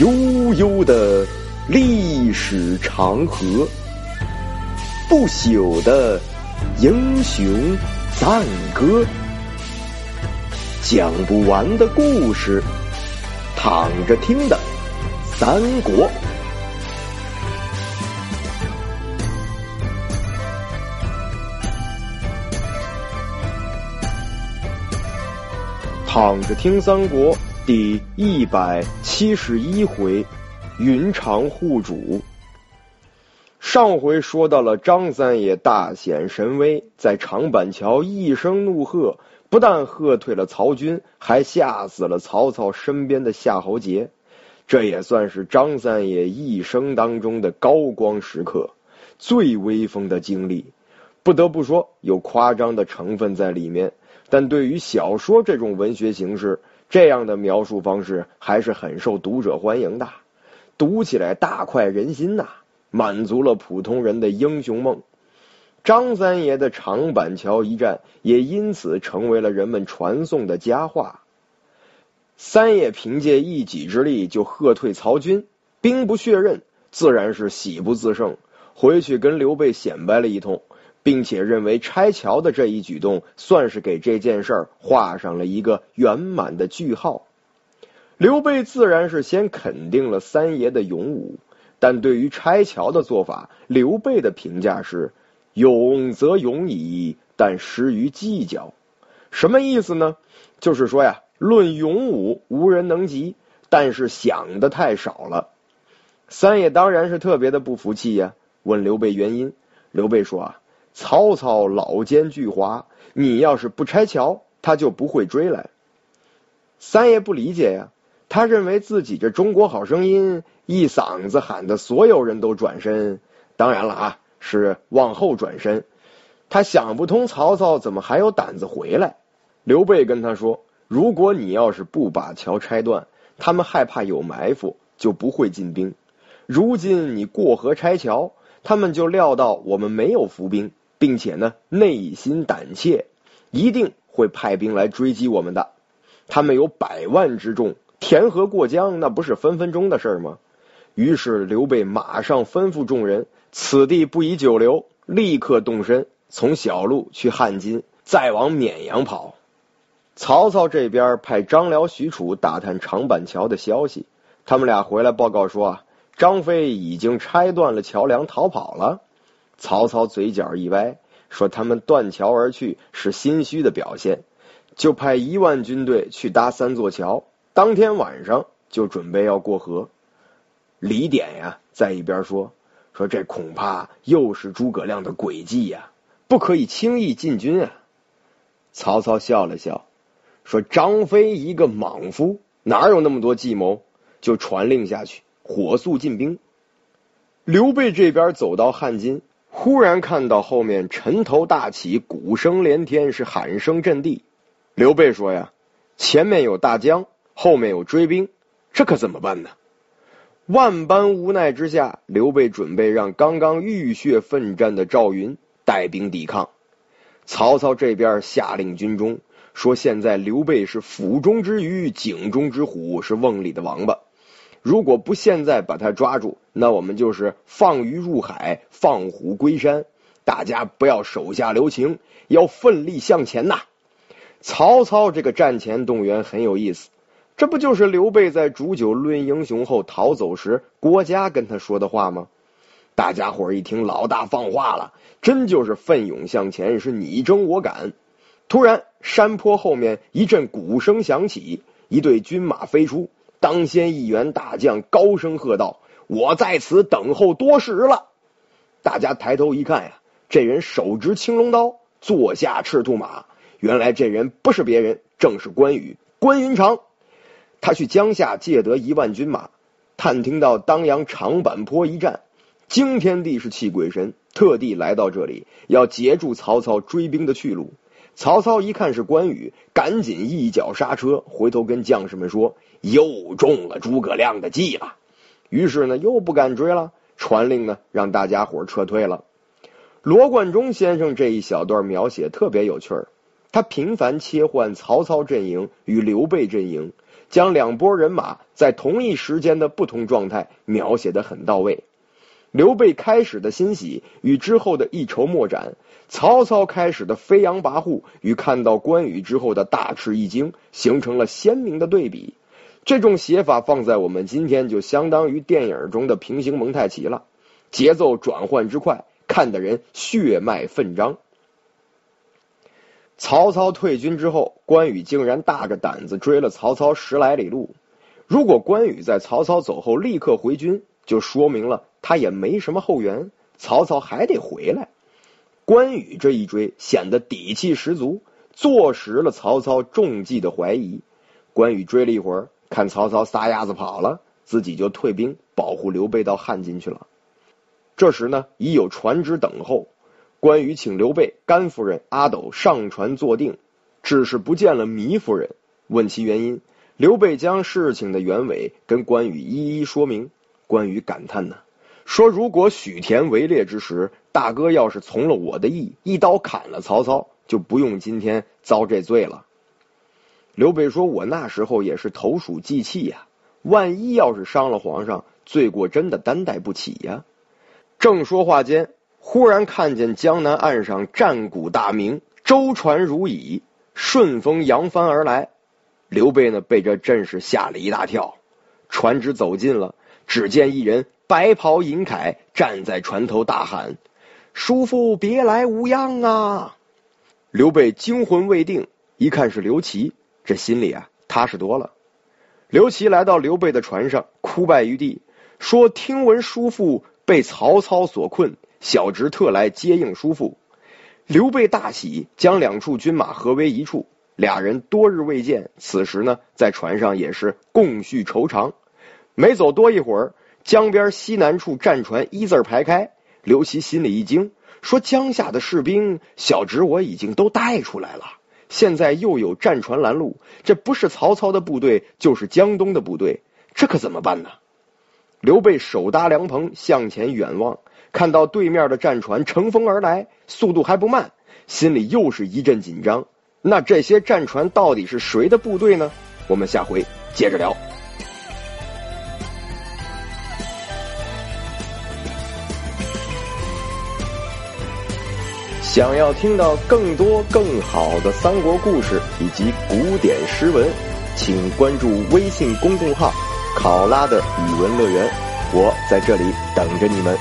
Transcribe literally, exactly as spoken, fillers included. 悠悠的历史长河，不朽的英雄赞歌，讲不完的故事，躺着听的三国。躺着听三国第一百七十一回，云长护主。上回说到了张三爷大显神威，在长板桥一声怒喝，不但喝退了曹军，还吓死了曹操身边的夏侯杰。这也算是张三爷一生当中的高光时刻，最威风的经历。不得不说，有夸张的成分在里面，但对于小说这种文学形式，这样的描述方式还是很受读者欢迎的，读起来大快人心呐、啊，满足了普通人的英雄梦。张三爷的长板桥一战也因此成为了人们传颂的佳话。三爷凭借一己之力就喝退曹军，兵不血刃，自然是喜不自胜，回去跟刘备显摆了一通，并且认为拆桥的这一举动算是给这件事儿画上了一个圆满的句号。刘备自然是先肯定了三爷的勇武，但对于拆桥的做法，刘备的评价是勇则勇矣，但失于计较。什么意思呢？就是说呀，论勇武无人能及，但是想的太少了。三爷当然是特别的不服气呀，问刘备原因。刘备说啊，曹操老奸巨猾，你要是不拆桥，他就不会追来。三爷不理解呀，他认为自己这中国好声音一嗓子喊的所有人都转身，当然了啊，是往后转身。他想不通曹操怎么还有胆子回来。刘备跟他说，如果你要是不把桥拆断，他们害怕有埋伏，就不会进兵。如今你过河拆桥，他们就料到我们没有伏兵，并且呢内心胆怯，一定会派兵来追击我们的。他们有百万之众，填河过江那不是分分钟的事儿吗？于是刘备马上吩咐众人，此地不宜久留，立刻动身，从小路去汉津，再往绵阳跑。曹操这边派张辽、许褚打探长板桥的消息，他们俩回来报告说啊，张飞已经拆断了桥梁逃跑了。曹操嘴角一歪，说他们断桥而去是心虚的表现，就派一万军队去搭三座桥，当天晚上就准备要过河。李典呀在一边说说这恐怕又是诸葛亮的诡计呀，不可以轻易进军啊。曹操笑了笑说，张飞一个莽夫，哪有那么多计谋，就传令下去，火速进兵。刘备这边走到汉津，忽然看到后面尘头大起，鼓声连天，是喊声震地。刘备说呀，前面有大江，后面有追兵，这可怎么办呢？万般无奈之下，刘备准备让刚刚浴血奋战的赵云带兵抵抗。曹操这边下令军中说，现在刘备是腹中之鱼，井中之虎，是瓮里的王八，如果不现在把他抓住，那我们就是放鱼入海，放虎归山，大家不要手下留情，要奋力向前呐。曹操这个战前动员很有意思，这不就是刘备在煮酒论英雄后逃走时郭嘉跟他说的话吗？大家伙一听老大放话了，真就是奋勇向前，是你争我赶。突然山坡后面一阵鼓声响起，一队军马飞出，当先一员大将高声喝道，我在此等候多时了。大家抬头一看呀，这人手执青龙刀，坐下赤兔马，原来这人不是别人，正是关羽，关云长。他去江夏借得一万军马，探听到当阳长坂坡一战，惊天地是泣鬼神，特地来到这里，要截住曹操追兵的去路。曹操一看是关羽，赶紧一脚刹车，回头跟将士们说，又中了诸葛亮的计了。于是呢又不敢追了，传令呢让大家伙撤退了。罗贯中先生这一小段描写特别有趣儿，他频繁切换曹操阵营与刘备阵营，将两拨人马在同一时间的不同状态描写得很到位。刘备开始的欣喜与之后的一筹莫展，曹操开始的飞扬跋扈与看到关羽之后的大吃一惊，形成了鲜明的对比。这种写法放在我们今天就相当于电影中的平行蒙太奇了，节奏转换之快，看的人血脉奋张。曹操退军之后，关羽竟然大着胆子追了曹操十来里路。如果关羽在曹操走后立刻回军，就说明了他也没什么后援，曹操还得回来。关羽这一追显得底气十足，坐实了曹操中计的怀疑。关羽追了一会儿，看曹操撒丫子跑了，自己就退兵保护刘备到汉津去了。这时呢，已有船只等候。关羽请刘备、甘夫人、阿斗上船坐定，只是不见了糜夫人，问其原因。刘备将事情的原委跟关羽一一说明。关羽感叹呢、啊，说如果许田围猎之时，大哥要是从了我的意，一刀砍了曹操，就不用今天遭这罪了。刘备说，我那时候也是投鼠忌器呀、啊，万一要是伤了皇上，罪过真的担待不起呀、啊。正说话间，忽然看见江南岸上战鼓大鸣，舟船如蚁，顺风扬帆而来。刘备呢，被这阵势吓了一大跳。船只走近了，只见一人白袍银铠，站在船头大喊：“叔父别来无恙啊！”刘备惊魂未定，一看是刘琦，这心里啊踏实多了。刘琦来到刘备的船上，哭拜于地，说：“听闻叔父被曹操所困，小侄特来接应叔父。”刘备大喜，将两处军马合为一处。俩人多日未见，此时呢，在船上也是共叙愁肠。没走多一会儿，江边西南处战船一字排开，刘琦心里一惊，说：“江下的士兵，小侄我已经都带出来了，现在又有战船拦路，这不是曹操的部队，就是江东的部队，这可怎么办呢？”刘备手搭凉棚，向前远望。看到对面的战船乘风而来，速度还不慢，心里又是一阵紧张。那这些战船到底是谁的部队呢？我们下回接着聊。想要听到更多更好的三国故事以及古典诗文，请关注微信公众号考拉的语文乐园，我在这里等着你们。